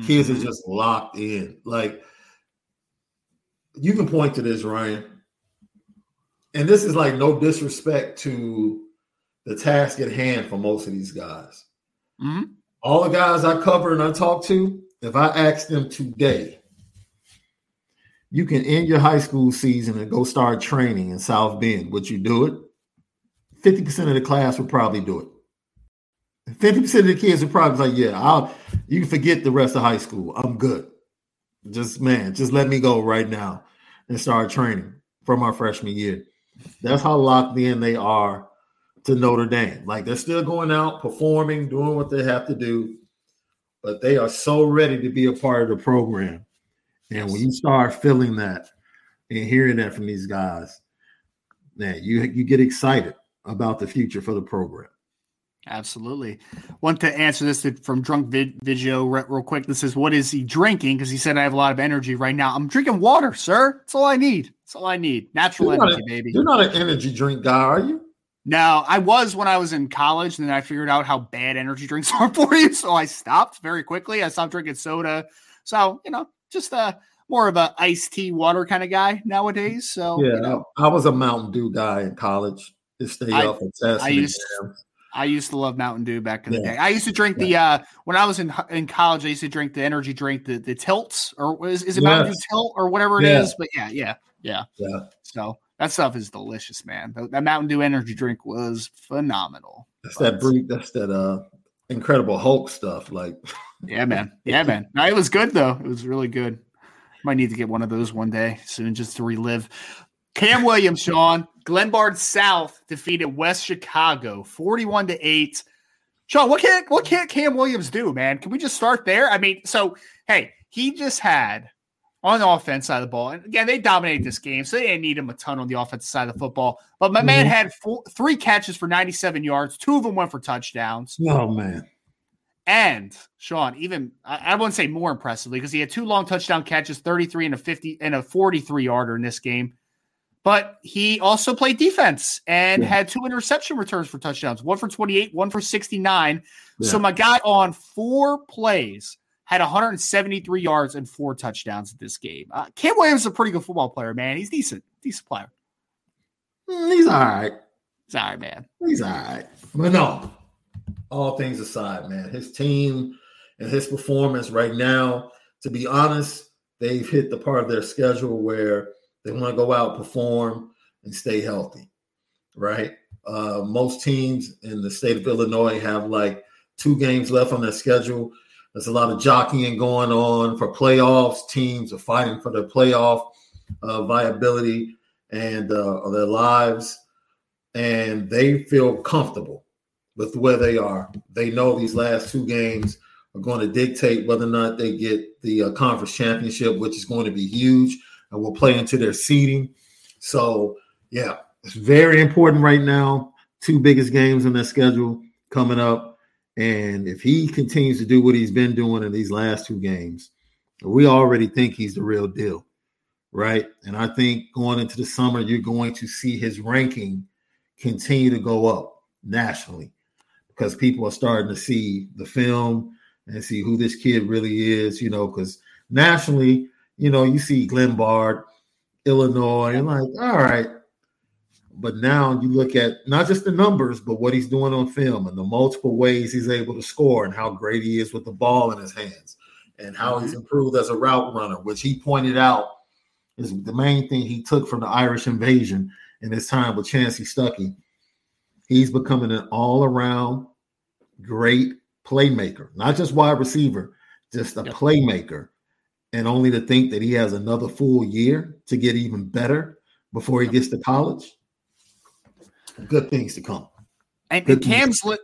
Mm-hmm. Kids are just locked in. Like, you can point to this, Ryan. And this is like no disrespect to the task at hand for most of these guys. Mm-hmm. All the guys I cover and I talk to, if I ask them today, you can end your high school season and go start training in South Bend. Would you do it? fifty percent of the class would probably do it. fifty percent of the kids would probably be like, yeah, I'll, you can forget the rest of high school. I'm good. Just, man, just let me go right now and start training for my freshman year. That's how locked in they are to Notre Dame. Like, they're still going out, performing, doing what they have to do, but they are so ready to be a part of the program. And when you start feeling that and hearing that from these guys, man, you you get excited about the future for the program. Absolutely. Want to answer this from Drunk Video real quick. This is, what is he drinking? Because he said, I have a lot of energy right now. I'm drinking water, sir. That's all I need. That's all I need. Natural energy, a, baby. You're not an energy drink guy, are you? No, I was when I was in college, and then I figured out how bad energy drinks are for you. So I stopped very quickly. I stopped drinking soda. So, you know. Just a more of a iced tea water kind of guy nowadays. So yeah, you know. I, I was a Mountain Dew guy in college. Just stay I, up and test. I used, I used to love Mountain Dew back in yeah. the day. I used to drink yeah. the uh, when I was in in college. I used to drink the energy drink, the the Tilts, or is is it yes. Mountain Dew Tilt or whatever it yeah. is. But yeah, yeah, yeah, yeah. So that stuff is delicious, man. That, that Mountain Dew energy drink was phenomenal. That's but, that brute. That's that uh, Incredible Hulk stuff, like. Yeah, man. Yeah, man. No, it was good, though. It was really good. Might need to get one of those one day soon just to relive. Cam Williams, Sean. Glenbard South defeated West Chicago forty-one to eight. Sean, what can't, what can't Cam Williams do, man? Can we just start there? I mean, so, hey, he just had on the offense side of the ball. And, again, they dominated this game, so they didn't need him a ton on the offensive side of the football. But my mm-hmm. man had four, three catches for ninety-seven yards. Two of them went for touchdowns. Oh, man. And Sean, even I, I wouldn't say more impressively, because he had two long touchdown catches, thirty-three and a fifty and a forty-three yarder in this game. But he also played defense and yeah. had two interception returns for touchdowns, one for twenty-eight, one for sixty-nine. Yeah. So my guy on four plays had one hundred seventy-three yards and four touchdowns in this game. Uh, Cam Williams is a pretty good football player, man. He's decent, decent player. Mm, he's all right. He's all right, man. He's all right. But no. All things aside, man, his team and his performance right now, to be honest, they've hit the part of their schedule where they want to go out, perform, and stay healthy, right? Uh, most teams in the state of Illinois have like two games left on their schedule. There's a lot of jockeying going on for playoffs. Teams are fighting for their playoff uh, viability and uh, their lives, and they feel comfortable with where they are. They know these last two games are going to dictate whether or not they get the uh, conference championship, which is going to be huge, and will play into their seeding. So, yeah, it's very important right now. Two biggest games on their schedule coming up. And if he continues to do what he's been doing in these last two games, we already think he's the real deal, right? And I think going into the summer, you're going to see his ranking continue to go up nationally, because people are starting to see the film and see who this kid really is, you know, because nationally, you know, you see Glenbard, Illinois, and like, all right. But now you look at not just the numbers, but what he's doing on film and the multiple ways he's able to score and how great he is with the ball in his hands and how he's improved as a route runner, which he pointed out is the main thing he took from the Irish invasion in his time with Chancey Stuckey, he's becoming an all-around great playmaker, not just wide receiver, just a yep. playmaker. And only to think that he has another full year to get even better before he yep. gets to college. Good things to come. And, and Cam's li-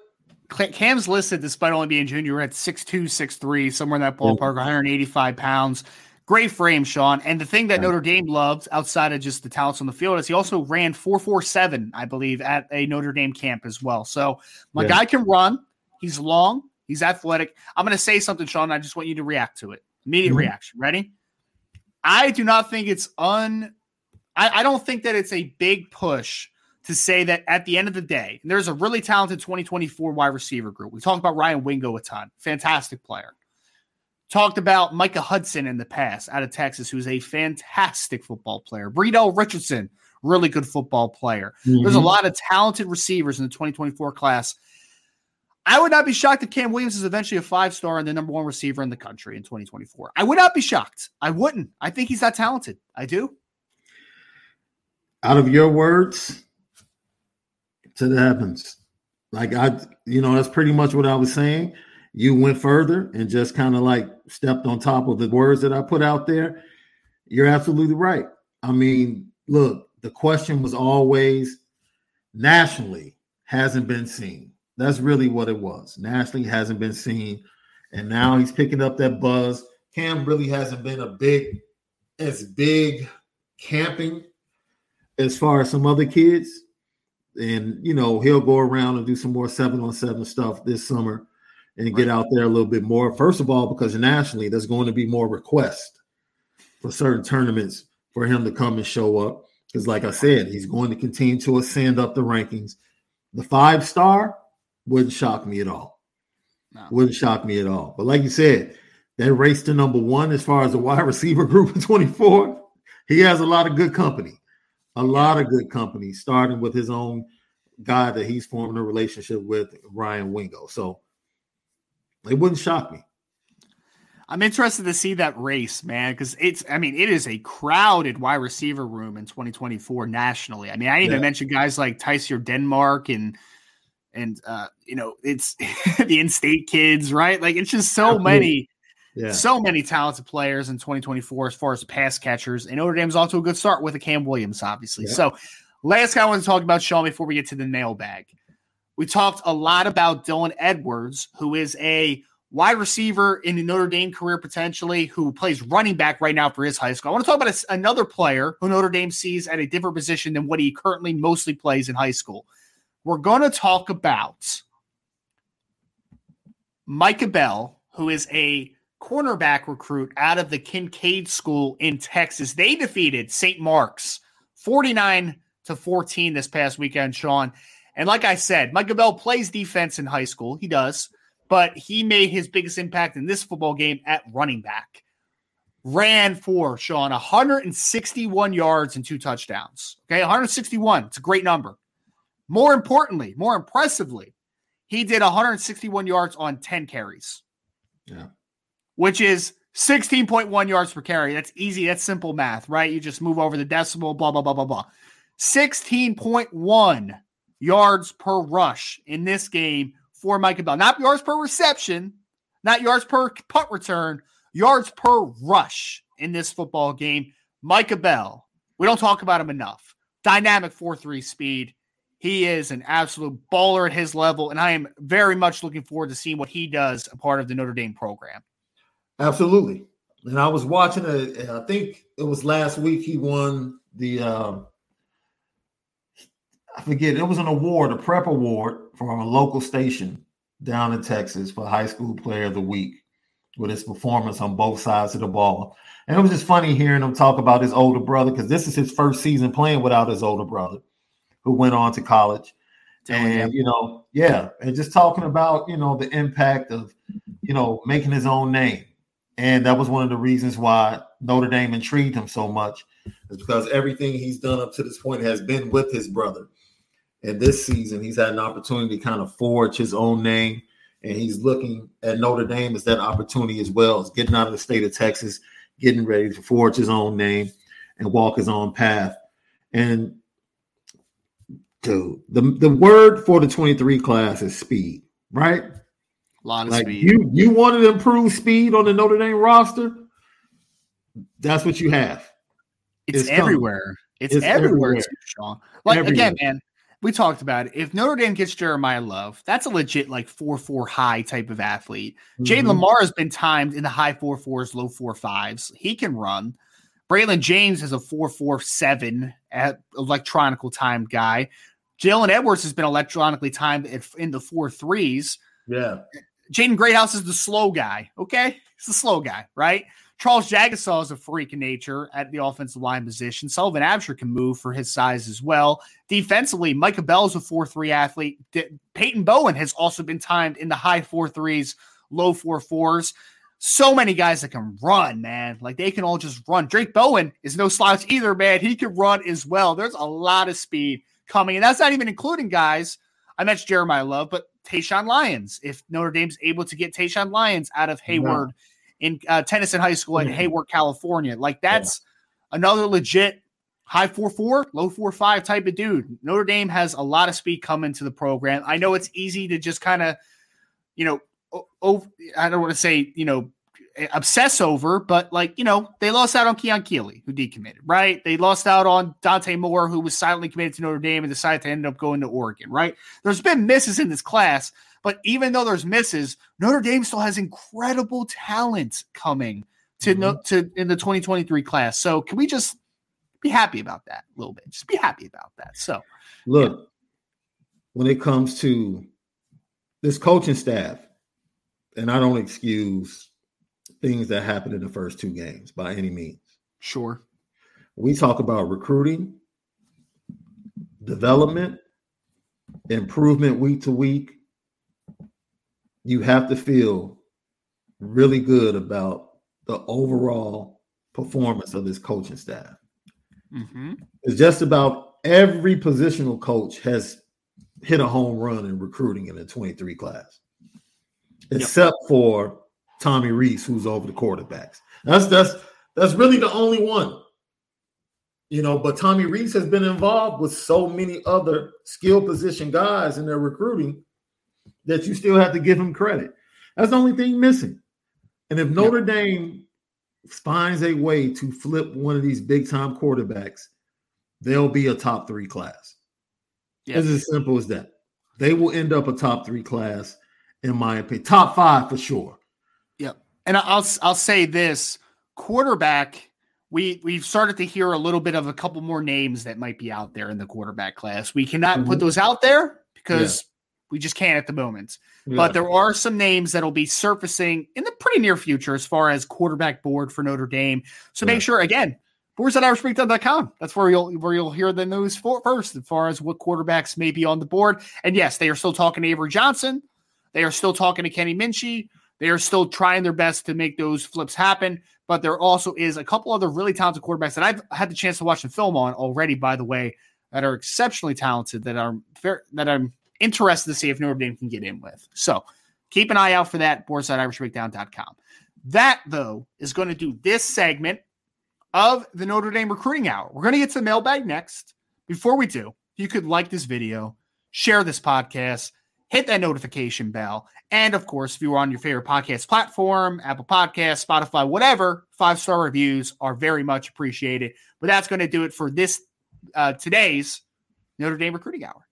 Cam's listed, despite only being junior, at six two, six three, somewhere in that ballpark, one hundred eighty-five pounds. Great frame, Sean. And the thing that Notre Dame loves outside of just the talents on the field is he also ran four forty-seven, I believe, at a Notre Dame camp as well. So my yeah. guy can run. He's long. He's athletic. I'm going to say something, Sean. I just want you to react to it. Immediate mm-hmm. reaction. Ready? I do not think it's un. I, I don't think that it's a big push to say that at the end of the day, and there's a really talented twenty twenty-four wide receiver group. We talked about Ryan Wingo a ton. Fantastic player. Talked about Micah Hudson in the past out of Texas, who's a fantastic football player. Breedell Richardson, really good football player. Mm-hmm. There's a lot of talented receivers in the twenty twenty-four class. I would not be shocked if Cam Williams is eventually a five-star and the number one receiver in the country in twenty twenty-four. I would not be shocked. I wouldn't. I think he's that talented. I do. Out of your words, till it happens. Like, I, you know, that's pretty much what I was saying. You went further and just kind of like stepped on top of the words that I put out there. You're absolutely right. I mean, look, the question was always nationally hasn't been seen. That's really what it was. Nationally hasn't been seen. And now he's picking up that buzz. Cam really hasn't been a big, as big camping as far as some other kids. And, you know, he'll go around and do some more seven on seven stuff this summer and get out there a little bit more. First of all, because nationally there's going to be more requests for certain tournaments for him to come and show up. Because like I said, he's going to continue to ascend up the rankings. The five-star wouldn't shock me at all. No. Wouldn't shock me at all. But like you said, that race to number one as far as the wide receiver group of twenty-four, he has a lot of good company. A lot of good company, starting with his own guy that he's forming a relationship with, Ryan Wingo. So, it wouldn't shock me. I'm interested to see that race, man, because it's, I mean, it is a crowded wide receiver room in twenty twenty-four nationally. I mean, I didn't yeah. even mention guys like Tysier Denmark and, and uh, you know, it's the in-state kids, right? Like, it's just so Absolutely. many, yeah. so many talented players in twenty twenty-four as far as pass catchers. And Notre Dame's off to a good start with a Cam Williams, obviously. Yeah. So, last guy I want to talk about, Sean, before we get to the mailbag. We talked a lot about Dylan Edwards, who is a wide receiver in the Notre Dame career potentially, who plays running back right now for his high school. I want to talk about a, another player who Notre Dame sees at a different position than what he currently mostly plays in high school. We're going to talk about Micah Bell, who is a cornerback recruit out of the Kincaid School in Texas. They defeated Saint Mark's forty-nine to fourteen this past weekend, Sean. And like I said, Micah Bell plays defense in high school. He does. But he made his biggest impact in this football game at running back. Ran for, Sean, one hundred sixty-one yards and two touchdowns. Okay, one hundred sixty-one. It's a great number. More importantly, more impressively, he did one hundred sixty-one yards on ten carries. Yeah. Which is sixteen point one yards per carry. That's easy. That's simple math, right? You just move over the decimal, blah, blah, blah, blah, blah. sixteen point one yards per rush in this game for Micah Bell. Not yards per reception, not yards per punt return, yards per rush in this football game. Micah Bell, we don't talk about him enough. Dynamic four three speed. He is an absolute baller at his level, and I am very much looking forward to seeing what he does a part of the Notre Dame program. Absolutely. And I was watching it, and I think it was last week he won the um, – I forget, it was an award, a prep award from a local station down in Texas for High School Player of the Week with his performance on both sides of the ball. And it was just funny hearing him talk about his older brother, because this is his first season playing without his older brother, who went on to college. And, you know, yeah, and just talking about, you know, the impact of, you know, making his own name. And that was one of the reasons why Notre Dame intrigued him so much, is because everything he's done up to this point has been with his brother. And this season, he's had an opportunity to kind of forge his own name, and he's looking at Notre Dame as that opportunity as well. As getting out of the state of Texas, getting ready to forge his own name and walk his own path. And dude, the, the word for the twenty-three class is speed, right? A lot of like speed. You, you wanted to improve speed on the Notre Dame roster? That's what you have. It's, it's everywhere. It's, it's everywhere, everywhere. Sean. Like, everywhere. Again, man, we talked about it. If Notre Dame gets Jeremiah Love, that's a legit like four four high type of athlete. Mm-hmm. Jaden Lamar has been timed in the high four fours, low four fives. He can run. Braylon James is a four four seven at electronical timed guy. Jalen Edwards has been electronically timed at, in the four threes. Yeah. Jaden Greathouse is the slow guy, okay? He's the slow guy, right? Charles Jagasaw is a freak in nature at the offensive line position. Sullivan Absher can move for his size as well. Defensively, Micah Bell is a four three athlete. De- Peyton Bowen has also been timed in the high four threes, low four fours. So many guys that can run, man. Like, they can all just run. Drake Bowen is no slouch either, man. He can run as well. There's a lot of speed coming, and that's not even including guys. I mentioned Jeremiah Love, but Tayshaun Lyons. If Notre Dame's able to get Tayshaun Lyons out of Hayward, yeah. in uh, Tennyson High School in Hayward, California. Like, that's yeah. another legit high four four, low four five type of dude. Notre Dame has a lot of speed coming to the program. I know it's easy to just kind of, you know, o- o- I don't want to say, you know, obsess over, but, like, you know, they lost out on Keon Keeley, who decommitted, right? They lost out on Dante Moore, who was silently committed to Notre Dame and decided to end up going to Oregon, right? There's been misses in this class. But even though there's misses, Notre Dame still has incredible talent coming to mm-hmm. no, to in the twenty twenty-three class. So can we just be happy about that a little bit? Just be happy about that. So look, yeah. when it comes to this coaching staff, and I don't excuse things that happened in the first two games by any means. Sure. We talk about recruiting, development, improvement week to week. You have to feel really good about the overall performance of this coaching staff. Mm-hmm. It's just about every positional coach has hit a home run in recruiting in the twenty-three class, except yep. for Tommy Reese, who's over the quarterbacks. That's that's that's really the only one, you know. But Tommy Reese has been involved with so many other skill position guys in their recruiting that you still have to give him credit. That's the only thing missing. And if Notre Dame finds a way to flip one of these big-time quarterbacks, they'll be a top-three class. Yes. It's as simple as that. They will end up a top-three class, in my opinion. Top five for sure. Yep. And I'll I'll say this. Quarterback, we, we've started to hear a little bit of a couple more names that might be out there in the quarterback class. We cannot mm-hmm. put those out there because yeah. – we just can't at the moment. Yeah. But there are some names that will be surfacing in the pretty near future as far as quarterback board for Notre Dame. So yeah. make sure, again, boards dot irish breakdown dot com. That's where you'll where you'll hear the news for, first as far as what quarterbacks may be on the board. And, yes, they are still talking to Avery Johnson. They are still talking to Kenny Minchie. They are still trying their best to make those flips happen. But there also is a couple other really talented quarterbacks that I've had the chance to watch the film on already, by the way, that are exceptionally talented, that are fair, that I'm interested to see if Notre Dame can get in with. So keep an eye out for that, boards dot irish breakdown dot com. That, though, is going to do this segment of the Notre Dame Recruiting Hour. We're going to get to the mailbag next. Before we do, you could like this video, share this podcast, hit that notification bell, and, of course, if you are on your favorite podcast platform, Apple Podcasts, Spotify, whatever, five-star reviews are very much appreciated. But that's going to do it for this uh, today's Notre Dame Recruiting Hour.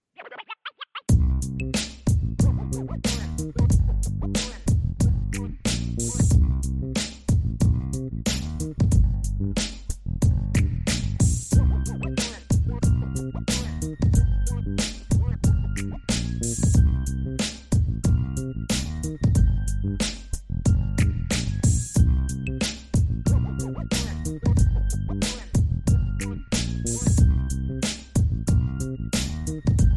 Thank you.